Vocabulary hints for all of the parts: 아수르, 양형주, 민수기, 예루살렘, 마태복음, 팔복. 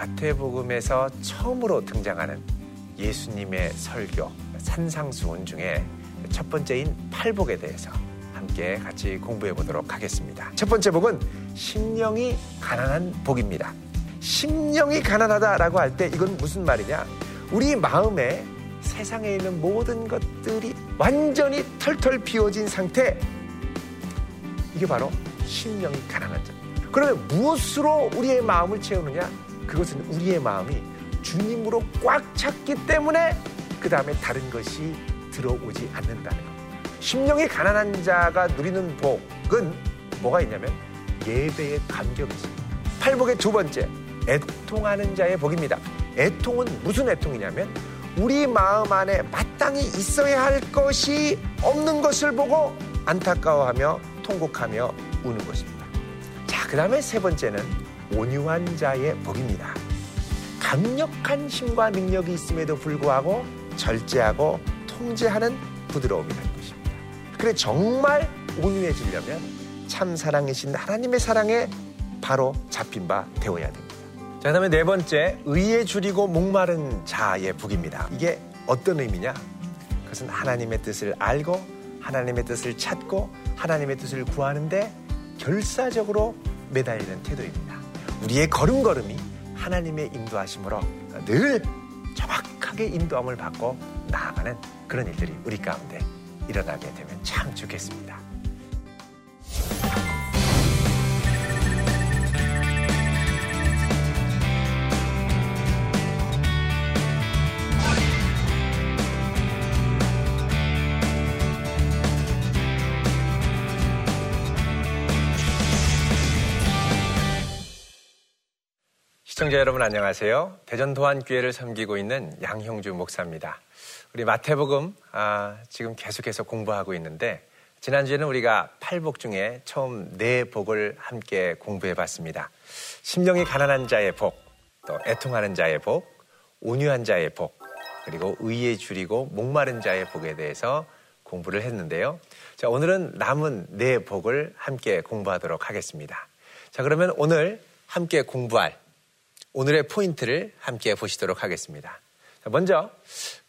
마태복음에서 처음으로 등장하는 예수님의 설교 산상수훈 중에 첫 번째인 팔복에 대해서 함께 같이 공부해 보도록 하겠습니다. 첫 번째 복은 심령이 가난한 복입니다. 심령이 가난하다라고 할 때 이건 무슨 말이냐? 우리 마음에 세상에 있는 모든 것들이 완전히 털털 비워진 상태, 이게 바로 심령이 가난한 점. 그러면 무엇으로 우리의 마음을 채우느냐? 그것은 우리의 마음이 주님으로 꽉 찼기 때문에 그 다음에 다른 것이 들어오지 않는다는 겁니다. 심령이 가난한 자가 누리는 복은 뭐가 있냐면 예배의 감격이 있습니다. 팔복의 두 번째, 애통하는 자의 복입니다. 애통은 무슨 애통이냐면 우리 마음 안에 마땅히 있어야 할 것이 없는 것을 보고 안타까워하며 통곡하며 우는 것입니다. 자, 그 다음에 세 번째는 온유한 자의 복입니다. 강력한 힘과 능력이 있음에도 불구하고 절제하고 통제하는 부드러움이라는 것입니다. 그래, 정말 온유해지려면 참 사랑이신 하나님의 사랑에 바로 잡힌 바 되어야 됩니다. 자, 그 다음에 네 번째, 의에 줄이고 목마른 자의 복입니다. 이게 어떤 의미냐? 그것은 하나님의 뜻을 알고 하나님의 뜻을 찾고 하나님의 뜻을 구하는데 결사적으로 매달리는 태도입니다. 우리의 걸음걸음이 하나님의 인도하심으로 늘 정확하게 인도함을 받고 나아가는 그런 일들이 우리 가운데 일어나게 되면 참 좋겠습니다. 시청자 여러분 안녕하세요. 대전도안교회를 섬기고 있는 양형주 목사입니다. 우리 마태복음 지금 계속해서 공부하고 있는데, 지난주에는 우리가 팔복 중에 처음 네 복을 함께 공부해봤습니다. 심령이 가난한 자의 복, 또 애통하는 자의 복, 온유한 자의 복, 그리고 의에 줄이고 목마른 자의 복에 대해서 공부를 했는데요. 자, 오늘은 남은 네 복을 함께 공부하도록 하겠습니다. 자, 그러면 오늘 함께 공부할 오늘의 포인트를 함께 보시도록 하겠습니다. 먼저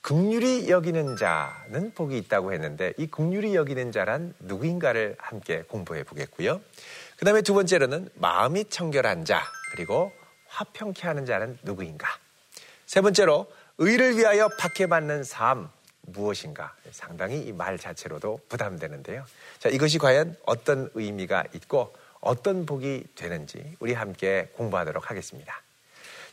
긍휼히 여기는 자는 복이 있다고 했는데, 이 긍휼히 여기는 자란 누구인가를 함께 공부해 보겠고요. 그 다음에 두 번째로는 마음이 청결한 자, 그리고 화평케 하는 자는 누구인가. 세 번째로 의를 위하여 박해받는 삶 무엇인가. 상당히 이 말 자체로도 부담되는데요. 자, 이것이 과연 어떤 의미가 있고 어떤 복이 되는지 우리 함께 공부하도록 하겠습니다.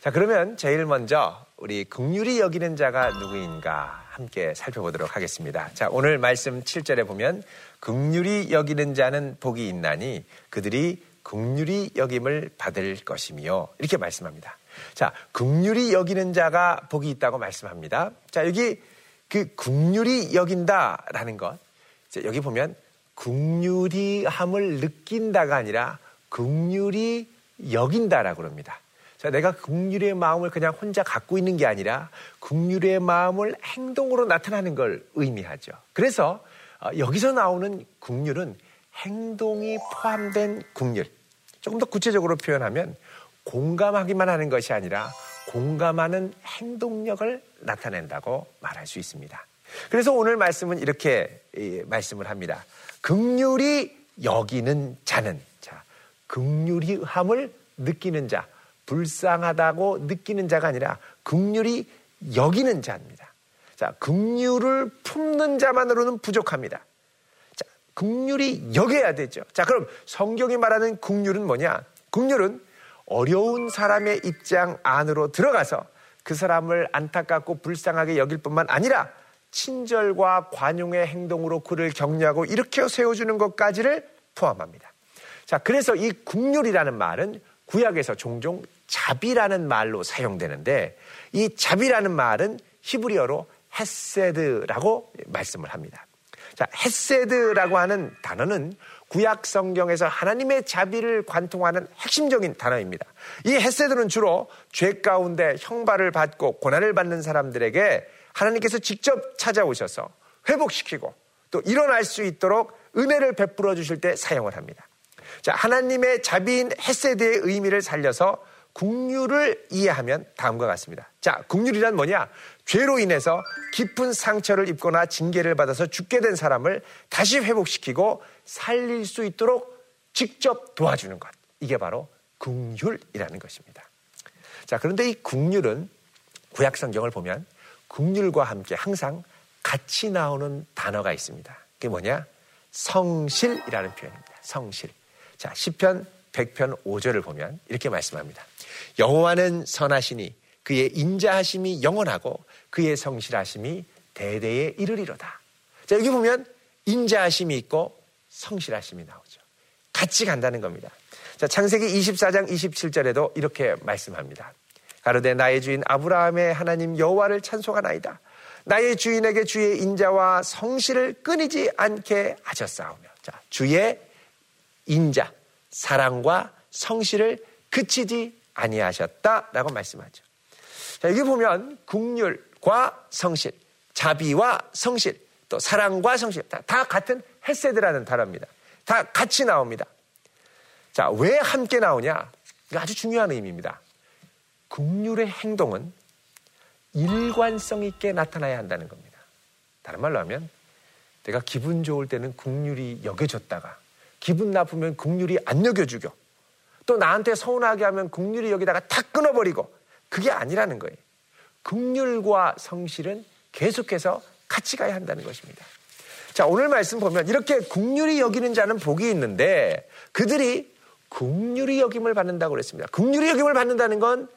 자, 그러면 제일 먼저 우리 긍휼히 여기는 자가 누구인가 함께 살펴보도록 하겠습니다. 자, 오늘 말씀 7절에 보면 긍휼히 여기는 자는 복이 있나니 그들이 긍휼히 여김을 받을 것이며, 이렇게 말씀합니다. 자, 긍휼히 여기는 자가 복이 있다고 말씀합니다. 자, 여기 그 긍휼히 여긴다라는 것, 이제 여기 보면 긍휼히함을 느낀다가 아니라 긍휼히 여긴다라고 합니다. 자, 내가 긍휼의 마음을 그냥 혼자 갖고 있는 게 아니라 긍휼의 마음을 행동으로 나타나는 걸 의미하죠. 그래서 여기서 나오는 긍휼은 행동이 포함된 긍휼. 조금 더 구체적으로 표현하면 공감하기만 하는 것이 아니라 공감하는 행동력을 나타낸다고 말할 수 있습니다. 그래서 오늘 말씀은 이렇게 말씀을 합니다. 긍휼히 여기는 자는, 자, 긍휼히 함을 느끼는 자, 불쌍하다고 느끼는 자가 아니라 긍휼히 여기는 자입니다. 자, 긍휼을 품는 자만으로는 부족합니다. 자, 긍휼히 여겨야 되죠. 자, 그럼 성경이 말하는 긍휼은 뭐냐? 긍휼은 어려운 사람의 입장 안으로 들어가서 그 사람을 안타깝고 불쌍하게 여길 뿐만 아니라 친절과 관용의 행동으로 그를 격려하고 일으켜 세워주는 것까지를 포함합니다. 자, 그래서 이 긍휼이라는 말은 구약에서 종종 자비라는 말로 사용되는데, 이 자비라는 말은 히브리어로 헤세드라고 말씀을 합니다. 자, 헤세드라고 하는 단어는 구약 성경에서 하나님의 자비를 관통하는 핵심적인 단어입니다. 이 헤세드는 주로 죄 가운데 형벌을 받고 고난을 받는 사람들에게 하나님께서 직접 찾아오셔서 회복시키고 또 일어날 수 있도록 은혜를 베풀어 주실 때 사용을 합니다. 자, 하나님의 자비인 헤세드의 의미를 살려서 국률을 이해하면 다음과 같습니다. 자, 국률이란 뭐냐? 죄로 인해서 깊은 상처를 입거나 징계를 받아서 죽게 된 사람을 다시 회복시키고 살릴 수 있도록 직접 도와주는 것. 이게 바로 국률이라는 것입니다. 자, 그런데 이 국률은 구약 성경을 보면 국률과 함께 항상 같이 나오는 단어가 있습니다. 그게 뭐냐? 성실이라는 표현입니다. 성실. 자, 시편 100편 5절을 보면 이렇게 말씀합니다. 여호와는 선하시니 그의 인자하심이 영원하고 그의 성실하심이 대대에 이르리로다. 자, 여기 보면 인자하심이 있고 성실하심이 나오죠. 같이 간다는 겁니다. 자, 창세기 24장 27절에도 이렇게 말씀합니다. 가로되 나의 주인 아브라함의 하나님 여호와를 찬송하나이다. 나의 주인에게 주의 인자와 성실을 끊이지 않게 하셨사오며. 자, 주의 인자, 사랑과 성실을 그치지 아니하셨다라고 말씀하죠. 자, 여기 보면 국률과 성실, 자비와 성실, 또 사랑과 성실 다 같은 헤세드라는 단어입니다. 다 같이 나옵니다. 자, 왜 함께 나오냐? 이거 아주 중요한 의미입니다. 국률의 행동은 일관성 있게 나타나야 한다는 겁니다. 다른 말로 하면 내가 기분 좋을 때는 국률이 여겨졌다가 기분 나쁘면 국률이 안 여겨주고 또 나한테 서운하게 하면 국률이 여기다가 탁 끊어버리고 그게 아니라는 거예요. 국률과 성실은 계속해서 같이 가야 한다는 것입니다. 자, 오늘 말씀 보면 이렇게 국률이 여기는 자는 복이 있는데 그들이 국률이 여김을 받는다고 그랬습니다. 국률이 여김을 받는다는 건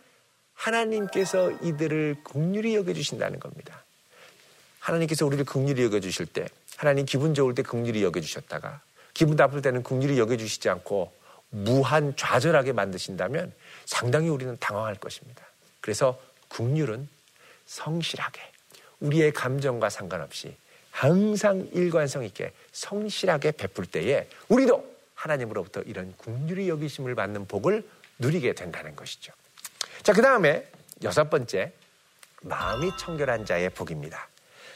하나님께서 이들을 긍휼히 여겨주신다는 겁니다. 하나님께서 우리를 긍휼히 여겨주실 때 하나님 기분 좋을 때 긍휼히 여겨주셨다가 기분 나쁠 때는 긍휼히 여겨주시지 않고 무한 좌절하게 만드신다면 상당히 우리는 당황할 것입니다. 그래서 긍휼은 성실하게 우리의 감정과 상관없이 항상 일관성 있게 성실하게 베풀 때에 우리도 하나님으로부터 이런 긍휼히 여기심을 받는 복을 누리게 된다는 것이죠. 자, 그 다음에 6번째, 마음이 청결한 자의 복입니다.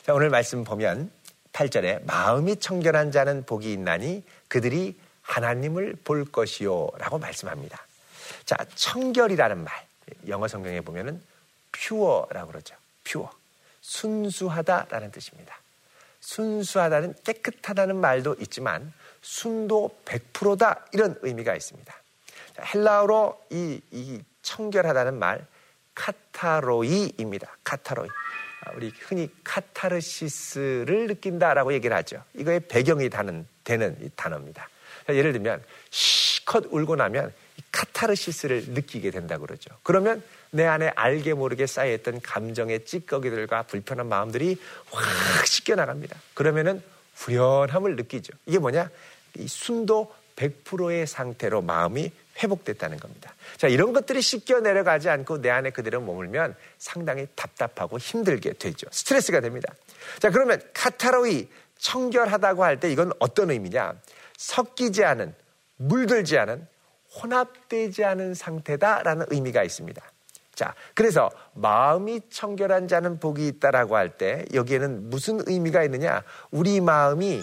자, 오늘 말씀 보면 8절에 마음이 청결한 자는 복이 있나니 그들이 하나님을 볼 것이요 라고 말씀합니다. 자, 청결이라는 말, 영어 성경에 보면은 pure라고 그러죠. pure, 순수하다라는 뜻입니다. 순수하다는 깨끗하다는 말도 있지만 순도 100%다 이런 의미가 있습니다. 자, 헬라어로 이 청결하다는 말 카타로이입니다. 카타로이. 우리 흔히 카타르시스를 느낀다라고 얘기를 하죠. 이거의 배경이 되는 이 단어입니다. 예를 들면 시컷 울고 나면 카타르시스를 느끼게 된다고 그러죠. 그러면 내 안에 알게 모르게 쌓여있던 감정의 찌꺼기들과 불편한 마음들이 확 씻겨나갑니다. 그러면은 후련함을 느끼죠. 이게 뭐냐? 이 순도 100%의 상태로 마음이 회복됐다는 겁니다. 자, 이런 것들이 씻겨 내려가지 않고 내 안에 그대로 머물면 상당히 답답하고 힘들게 되죠. 스트레스가 됩니다. 자, 그러면 카타로이, 청결하다고 할 때 이건 어떤 의미냐? 섞이지 않은, 물들지 않은, 혼합되지 않은 상태다라는 의미가 있습니다. 자, 그래서 마음이 청결한 자는 복이 있다라고 할 때 여기에는 무슨 의미가 있느냐? 우리 마음이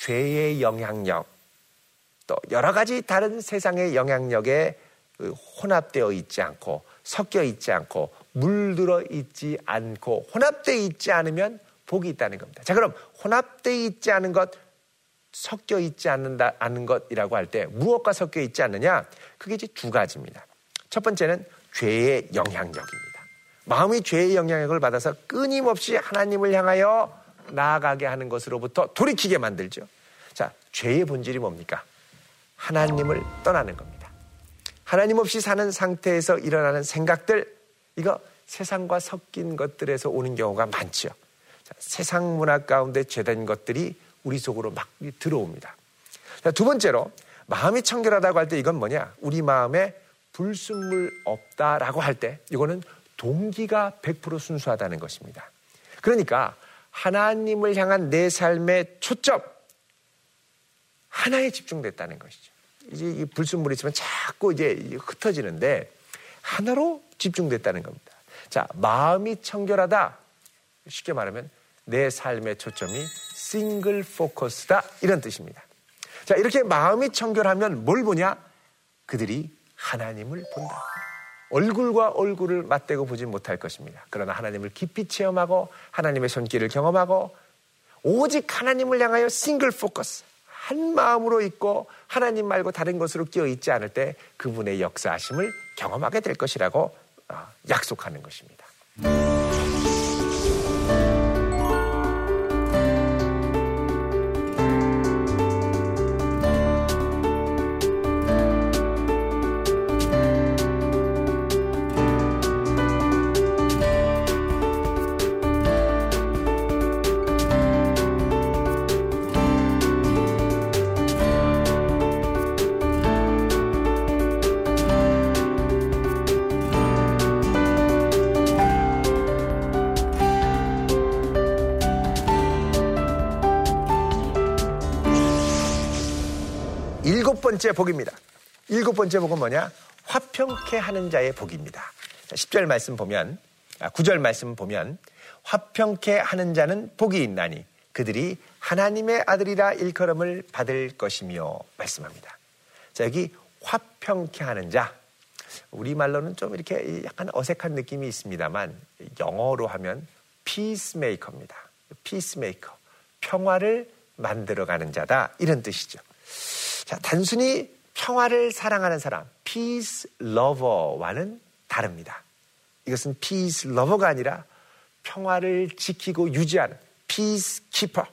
죄의 영향력, 또 여러 가지 다른 세상의 영향력에 혼합되어 있지 않고 섞여 있지 않고 물들어 있지 않고 혼합되어 있지 않으면 복이 있다는 겁니다. 자, 그럼 혼합되어 있지 않은 것, 섞여 있지 않는 것이라고 할 때 무엇과 섞여 있지 않느냐? 그게 이제 두 가지입니다. 첫 번째는 죄의 영향력입니다. 마음이 죄의 영향력을 받아서 끊임없이 하나님을 향하여 나아가게 하는 것으로부터 돌이키게 만들죠. 자, 죄의 본질이 뭡니까? 하나님을 떠나는 겁니다. 하나님 없이 사는 상태에서 일어나는 생각들, 이거 세상과 섞인 것들에서 오는 경우가 많죠. 자, 세상 문화 가운데 죄된 것들이 우리 속으로 막 들어옵니다. 자, 두 번째로 마음이 청결하다고 할 때 이건 뭐냐? 우리 마음에 불순물 없다라고 할 때 이거는 동기가 100% 순수하다는 것입니다. 그러니까 하나님을 향한 내 삶의 초점, 하나에 집중됐다는 것이죠. 이제 이 불순물이 있으면 자꾸 이제 흩어지는데 하나로 집중됐다는 겁니다. 자, 마음이 청결하다. 쉽게 말하면 내 삶의 초점이 싱글 포커스다. 이런 뜻입니다. 자, 이렇게 마음이 청결하면 뭘 보냐? 그들이 하나님을 본다. 얼굴과 얼굴을 맞대고 보지 못할 것입니다. 그러나 하나님을 깊이 체험하고 하나님의 손길을 경험하고 오직 하나님을 향하여 싱글 포커스, 한 마음으로 있고 하나님 말고 다른 것으로 끼어 있지 않을 때 그분의 역사하심을 경험하게 될 것이라고 약속하는 것입니다. 복입니다. 일곱 번째 복은 뭐냐? 화평케 하는 자의 복입니다. 10절 말씀 보면, 9절 말씀 보면 화평케 하는 자는 복이 있나니 그들이 하나님의 아들이라 일컬음을 받을 것이며 말씀합니다. 자, 여기 화평케 하는 자, 우리말로는 좀 이렇게 약간 어색한 느낌이 있습니다만 영어로 하면 피스메이커입니다. 피스메이커, 평화를 만들어가는 자다, 이런 뜻이죠. 자, 단순히 평화를 사랑하는 사람, peace lover와는 다릅니다. 이것은 peace lover가 아니라 평화를 지키고 유지하는 peace keeper,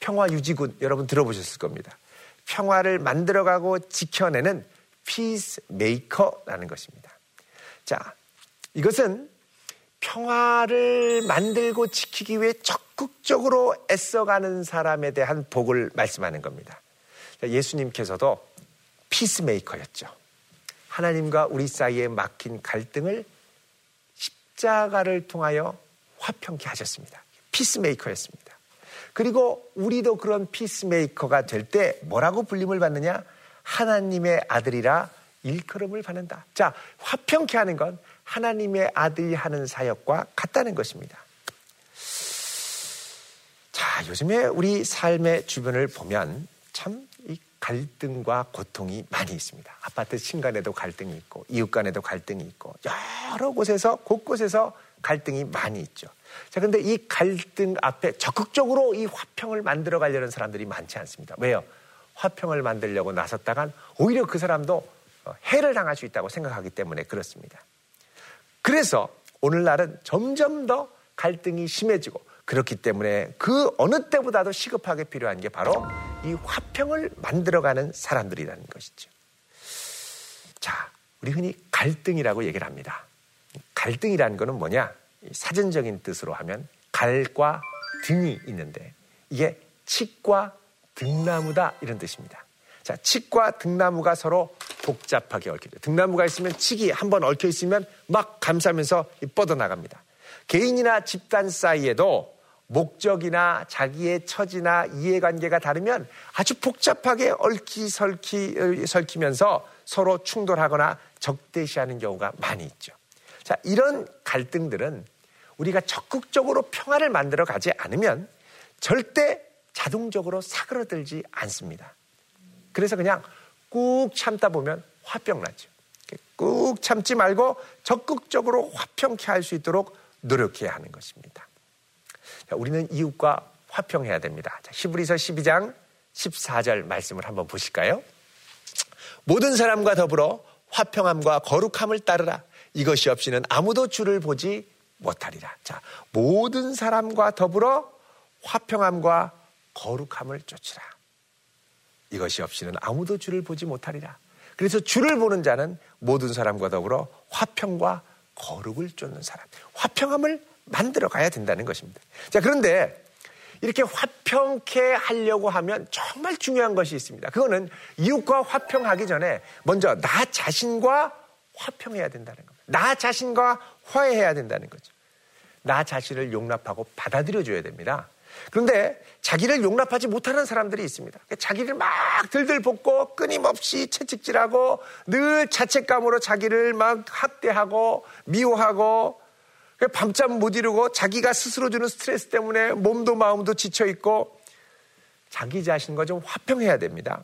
평화 유지군, 여러분 들어보셨을 겁니다. 평화를 만들어가고 지켜내는 peace maker라는 것입니다. 자, 이것은 평화를 만들고 지키기 위해 적극적으로 애써가는 사람에 대한 복을 말씀하는 겁니다. 예수님께서도 피스메이커였죠. 하나님과 우리 사이에 막힌 갈등을 십자가를 통하여 화평케 하셨습니다. 피스메이커였습니다. 그리고 우리도 그런 피스메이커가 될 때 뭐라고 불림을 받느냐? 하나님의 아들이라 일컬음을 받는다. 자, 화평케 하는 건 하나님의 아들이 하는 사역과 같다는 것입니다. 자, 요즘에 우리 삶의 주변을 보면 참 이 갈등과 고통이 많이 있습니다. 아파트 층간에도 갈등이 있고 이웃 간에도 갈등이 있고 여러 곳에서, 곳곳에서 갈등이 많이 있죠. 자, 근데 이 갈등 앞에 적극적으로 이 화평을 만들어 가려는 사람들이 많지 않습니다. 왜요? 화평을 만들려고 나섰다간 오히려 그 사람도 해를 당할 수 있다고 생각하기 때문에 그렇습니다. 그래서 오늘날은 점점 더 갈등이 심해지고, 그렇기 때문에 그 어느 때보다도 시급하게 필요한 게 바로 이 화평을 만들어가는 사람들이라는 것이죠. 자, 우리 흔히 갈등이라고 얘기를 합니다. 갈등이라는 거는 뭐냐? 사전적인 뜻으로 하면 갈과 등이 있는데 이게 칡과 등나무다, 이런 뜻입니다. 자, 칡과 등나무가 서로 복잡하게 얽혀져. 등나무가 있으면 칡이 한번 얽혀 있으면 막 감싸면서 뻗어나갑니다. 개인이나 집단 사이에도 목적이나 자기의 처지나 이해관계가 다르면 아주 복잡하게 얽히면서 서로 충돌하거나 적대시하는 경우가 많이 있죠. 자, 이런 갈등들은 우리가 적극적으로 평화를 만들어 가지 않으면 절대 자동적으로 사그러들지 않습니다. 그래서 그냥 꾹 참다 보면 화병 나죠. 꾹 참지 말고 적극적으로 화평케 할 수 있도록 노력해야 하는 것입니다. 자, 우리는 이웃과 화평해야 됩니다. 자, 히브리서 12장 14절 말씀을 한번 보실까요? 모든 사람과 더불어 화평함과 거룩함을 따르라. 이것이 없이는 아무도 주를 보지 못하리라. 자, 모든 사람과 더불어 화평함과 거룩함을 쫓으라. 이것이 없이는 아무도 주를 보지 못하리라. 그래서 주를 보는 자는 모든 사람과 더불어 화평과 거룩을 쫓는 사람, 화평함을 만들어 가야 된다는 것입니다. 자, 그런데 이렇게 화평케 하려고 하면 정말 중요한 것이 있습니다. 그거는 이웃과 화평하기 전에 먼저 나 자신과 화평해야 된다는 겁니다. 나 자신과 화해해야 된다는 거죠. 나 자신을 용납하고 받아들여줘야 됩니다. 그런데 자기를 용납하지 못하는 사람들이 있습니다. 자기를 막 들들 볶고 끊임없이 채찍질하고 늘 자책감으로 자기를 막 학대하고 미워하고 밤잠 못 이루고 자기가 스스로 주는 스트레스 때문에 몸도 마음도 지쳐있고, 자기 자신과 좀 화평해야 됩니다.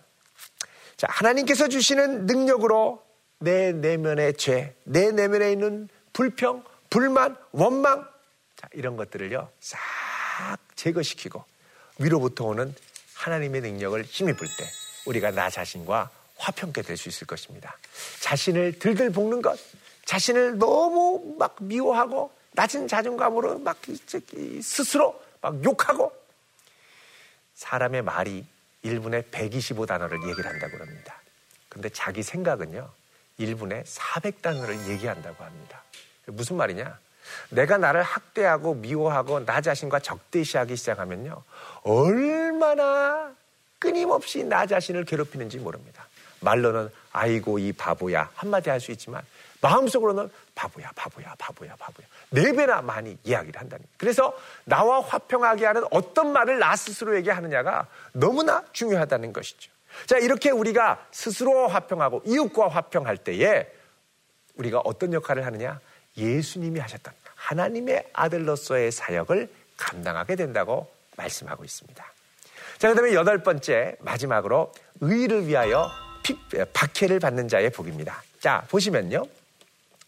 자, 하나님께서 주시는 능력으로 내 내면의 죄, 내 내면에 있는 불평, 불만, 원망, 이런 것들을요 싹 제거시키고 위로부터 오는 하나님의 능력을 힘입을 때 우리가 나 자신과 화평케 될 수 있을 것입니다. 자신을 들들 볶는 것, 자신을 너무 막 미워하고 낮은 자존감으로 막 스스로 막 욕하고, 사람의 말이 1분에 125단어를 얘기를 한다고 합니다. 근데 자기 생각은요 1분에 400단어를 얘기한다고 합니다. 무슨 말이냐, 내가 나를 학대하고 미워하고 나 자신과 적대시하기 시작하면요 얼마나 끊임없이 나 자신을 괴롭히는지 모릅니다. 말로는 아이고 이 바보야 한마디 할 수 있지만 마음속으로는 바보야 바보야 바보야 바보야 4배나 많이 이야기를 한다니. 그래서 나와 화평하게 하는 어떤 말을 나 스스로에게 하느냐가 너무나 중요하다는 것이죠. 자, 이렇게 우리가 스스로 화평하고 이웃과 화평할 때에 우리가 어떤 역할을 하느냐, 예수님이 하셨던 하나님의 아들로서의 사역을 감당하게 된다고 말씀하고 있습니다. 자, 그 다음에 8번째, 마지막으로 의를 위하여 박해를 받는 자의 복입니다. 자, 보시면요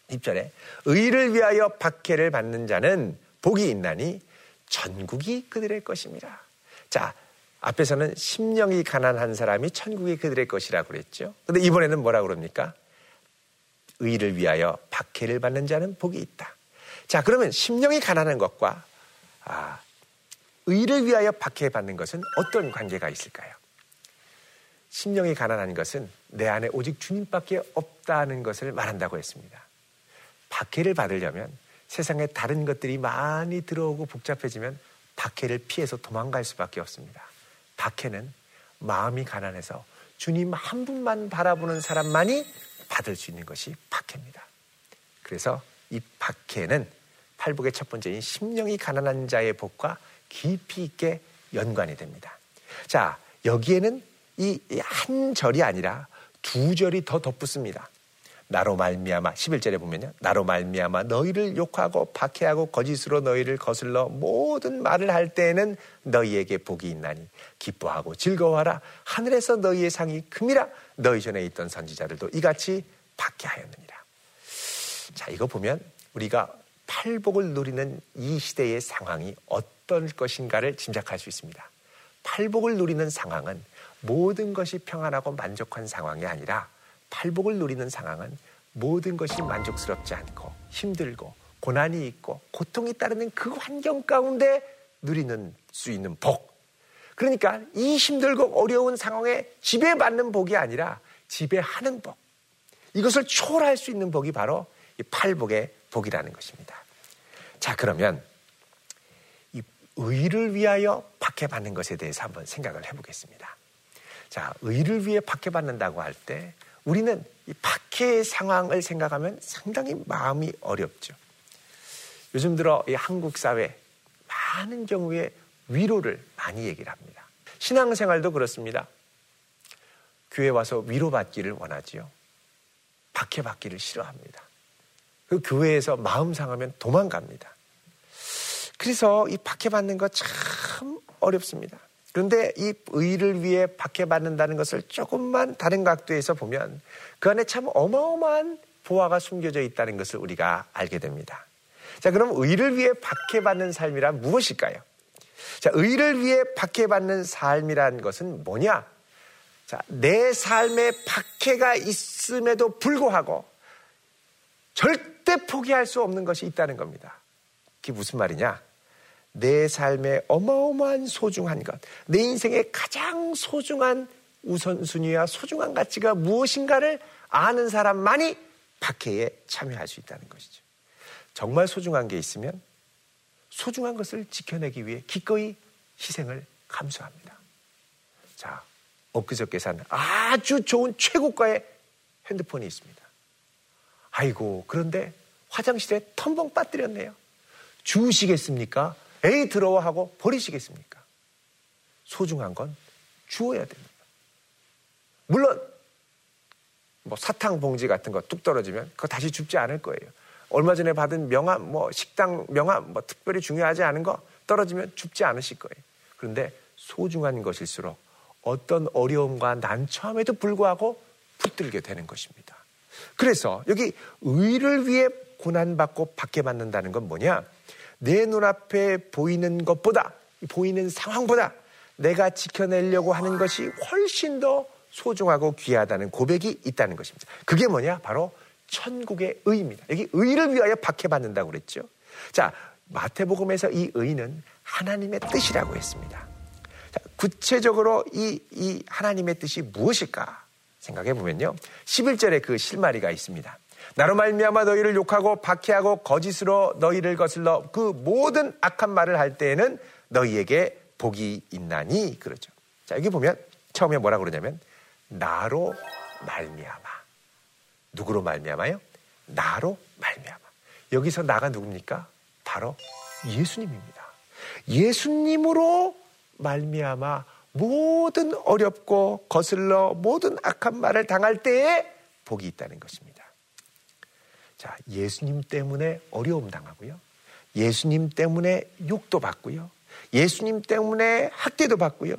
10절에 의를 위하여 박해를 받는 자는 복이 있나니 전국이 그들의 것입니다. 자, 앞에서는 심령이 가난한 사람이 천국이 그들의 것이라고 그랬죠. 근데 이번에는 뭐라고 그럽니까? 의를 위하여 박해를 받는 자는 복이 있다. 자, 그러면 심령이 가난한 것과 의를 위하여 박해받는 것은 어떤 관계가 있을까요? 심령이 가난한 것은 내 안에 오직 주님밖에 없다는 것을 말한다고 했습니다. 박해를 받으려면 세상에 다른 것들이 많이 들어오고 복잡해지면 박해를 피해서 도망갈 수밖에 없습니다. 박해는 마음이 가난해서 주님 한 분만 바라보는 사람만이 받을 수 있는 것이 박해입니다. 그래서 이 박해는 팔복의 첫 번째인 심령이 가난한 자의 복과 깊이 있게 연관이 됩니다. 자, 여기에는 이 한 절이 아니라 두 절이 더 덧붙습니다. 나로 말미암아 11절에 보면요, 나로 말미암아 너희를 욕하고 박해하고 거짓으로 너희를 거슬러 모든 말을 할 때에는 너희에게 복이 있나니 기뻐하고 즐거워하라. 하늘에서 너희의 상이 금이라. 너희 전에 있던 선지자들도 이같이 박해하였느니라. 자, 이거 보면 우리가 팔복을 누리는 이 시대의 상황이 어떤 것인가를 짐작할 수 있습니다. 팔복을 누리는 상황은 모든 것이 평안하고 만족한 상황이 아니라, 팔복을 누리는 상황은 모든 것이 만족스럽지 않고 힘들고 고난이 있고 고통이 따르는 그 환경 가운데 누리는 수 있는 복. 그러니까 이 힘들고 어려운 상황에 지배받는 복이 아니라 지배하는 복. 이것을 초월할 수 있는 복이 바로 이 팔복의 복이라는 것입니다. 자, 그러면 이 의를 위하여 박해받는 것에 대해서 한번 생각을 해보겠습니다. 자, 의를 위해 박해받는다고 할 때 우리는 이 박해의 상황을 생각하면 상당히 마음이 어렵죠. 요즘 들어 이 한국 사회 많은 경우에 위로를 많이 얘기를 합니다. 신앙생활도 그렇습니다. 교회 와서 위로받기를 원하지요. 박해받기를 싫어합니다. 그 교회에서 마음 상하면 도망갑니다. 그래서 이 박해받는 거 참 어렵습니다. 그런데 이 의를 위해 박해받는다는 것을 조금만 다른 각도에서 보면 그 안에 참 어마어마한 보화가 숨겨져 있다는 것을 우리가 알게 됩니다. 자, 그럼 의를 위해 박해받는 삶이란 무엇일까요? 자, 의를 위해 박해받는 삶이란 것은 뭐냐? 자, 내 삶에 박해가 있음에도 불구하고 절대 포기할 수 없는 것이 있다는 겁니다. 그게 무슨 말이냐? 내 삶의 어마어마한 소중한 것, 내 인생의 가장 소중한 우선순위와 소중한 가치가 무엇인가를 아는 사람만이 박해에 참여할 수 있다는 것이죠. 정말 소중한 게 있으면 소중한 것을 지켜내기 위해 기꺼이 희생을 감수합니다. 자, 엊그저께 산 아주 좋은 최고가의 핸드폰이 있습니다. 아이고, 그런데 화장실에 텀벙 빠뜨렸네요. 주우시겠습니까? 에이 더러워하고 버리시겠습니까? 소중한 건 주어야 됩니다. 물론 뭐 사탕 봉지 같은 거 뚝 떨어지면 그거 다시 줍지 않을 거예요. 얼마 전에 받은 명함, 뭐 식당 명함, 뭐 특별히 중요하지 않은 거 떨어지면 줍지 않으실 거예요. 그런데 소중한 것일수록 어떤 어려움과 난처함에도 불구하고 붙들게 되는 것입니다. 그래서 여기 의를 위해 고난받고 박해받는다는 건 뭐냐? 내 눈앞에 보이는 것보다, 보이는 상황보다 내가 지켜내려고 하는 것이 훨씬 더 소중하고 귀하다는 고백이 있다는 것입니다. 그게 뭐냐? 바로 천국의 의입니다. 여기 의를 위하여 박해받는다고 그랬죠. 자, 마태복음에서 이 의는 하나님의 뜻이라고 했습니다. 자, 구체적으로 이 하나님의 뜻이 무엇일까 생각해 보면요, 11절에 그 실마리가 있습니다. 나로 말미암아 너희를 욕하고 박해하고 거짓으로 너희를 거슬러 그 모든 악한 말을 할 때에는 너희에게 복이 있나니, 그러죠. 자, 여기 보면 처음에 뭐라고 그러냐면 나로 말미암아. 누구로 말미암아요? 나로 말미암아. 여기서 나가 누굽니까? 바로 예수님입니다. 예수님으로 말미암아 모든 어렵고 거슬러 모든 악한 말을 당할 때에 복이 있다는 것입니다. 자, 예수님 때문에 어려움 당하고요, 예수님 때문에 욕도 받고요, 예수님 때문에 학대도 받고요.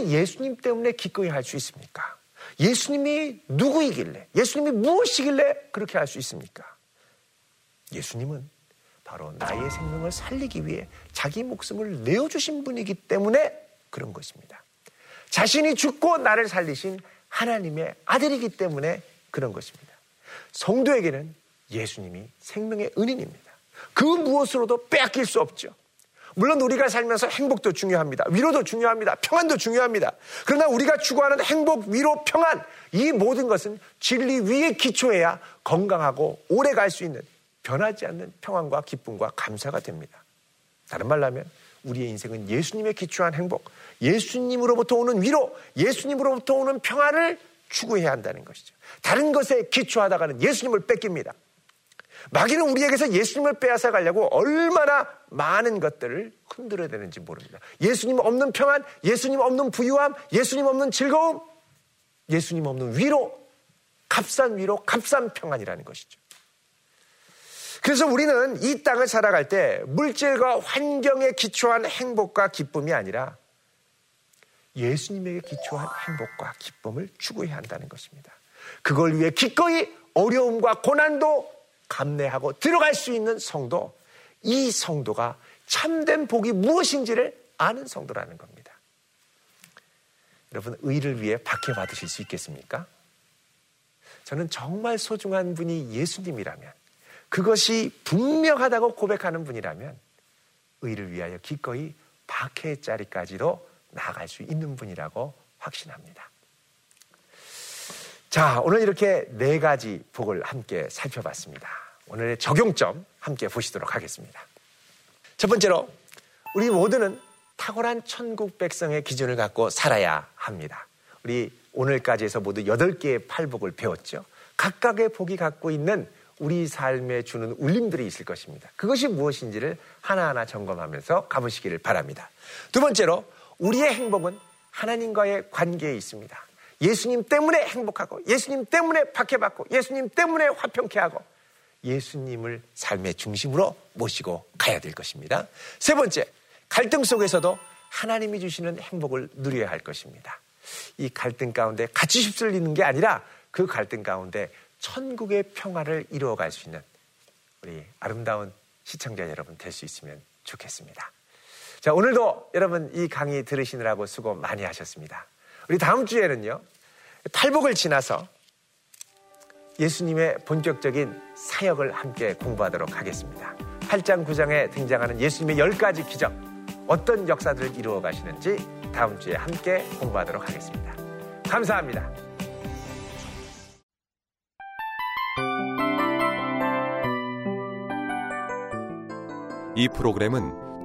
왜 예수님 때문에 기꺼이 할 수 있습니까? 예수님이 누구이길래, 예수님이 무엇이길래 그렇게 할 수 있습니까? 예수님은 바로 나의 생명을 살리기 위해 자기 목숨을 내어주신 분이기 때문에 그런 것입니다. 자신이 죽고 나를 살리신 하나님의 아들이기 때문에 그런 것입니다. 성도에게는 예수님이 생명의 은인입니다. 그 무엇으로도 빼앗길 수 없죠. 물론 우리가 살면서 행복도 중요합니다. 위로도 중요합니다. 평안도 중요합니다. 그러나 우리가 추구하는 행복, 위로, 평안, 이 모든 것은 진리 위에 기초해야 건강하고 오래 갈 수 있는 변하지 않는 평안과 기쁨과 감사가 됩니다. 다른 말로 하면 우리의 인생은 예수님의 기초한 행복, 예수님으로부터 오는 위로, 예수님으로부터 오는 평안을 추구해야 한다는 것이죠. 다른 것에 기초하다가는 예수님을 뺏깁니다. 마귀는 우리에게서 예수님을 빼앗아 가려고 얼마나 많은 것들을 흔들어대는지 모릅니다. 예수님 없는 평안, 예수님 없는 부유함, 예수님 없는 즐거움, 예수님 없는 위로, 값싼 위로, 값싼 평안이라는 것이죠. 그래서 우리는 이 땅을 살아갈 때 물질과 환경에 기초한 행복과 기쁨이 아니라 예수님에게 기초한 행복과 기쁨을 추구해야 한다는 것입니다. 그걸 위해 기꺼이 어려움과 고난도 감내하고 들어갈 수 있는 성도, 이 성도가 참된 복이 무엇인지를 아는 성도라는 겁니다. 여러분, 의를 위해 박해받으실 수 있겠습니까? 저는 정말 소중한 분이 예수님이라면, 그것이 분명하다고 고백하는 분이라면 의를 위하여 기꺼이 박해의 자리까지도 나아갈 수 있는 분이라고 확신합니다. 자, 오늘 이렇게 4가지 복을 함께 살펴봤습니다. 오늘의 적용점 함께 보시도록 하겠습니다. 첫 번째로, 우리 모두는 탁월한 천국 백성의 기준을 갖고 살아야 합니다. 우리 오늘까지 해서 모두 8개의 팔복을 배웠죠. 각각의 복이 갖고 있는 우리 삶에 주는 울림들이 있을 것입니다. 그것이 무엇인지를 하나하나 점검하면서 가보시기를 바랍니다. 두 번째로, 우리의 행복은 하나님과의 관계에 있습니다. 예수님 때문에 행복하고, 예수님 때문에 박해받고, 예수님 때문에 화평케 하고, 예수님을 삶의 중심으로 모시고 가야 될 것입니다. 세 번째, 갈등 속에서도 하나님이 주시는 행복을 누려야 할 것입니다. 이 갈등 가운데 같이 휩쓸리는 게 아니라 그 갈등 가운데 천국의 평화를 이루어갈 수 있는 우리 아름다운 시청자 여러분 될 수 있으면 좋겠습니다. 자, 오늘도 여러분 이 강의 들으시느라고 수고 많이 하셨습니다. 우리 다음 주에는요, 팔복을 지나서 예수님의 본격적인 사역을 함께 공부하도록 하겠습니다. 8장 9장에 등장하는 예수님의 10가지 기적, 어떤 역사들을 이루어 가시는지 다음 주에 함께 공부하도록 하겠습니다. 감사합니다. 이 프로그램은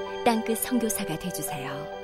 땅끝 선교사가 되어주세요.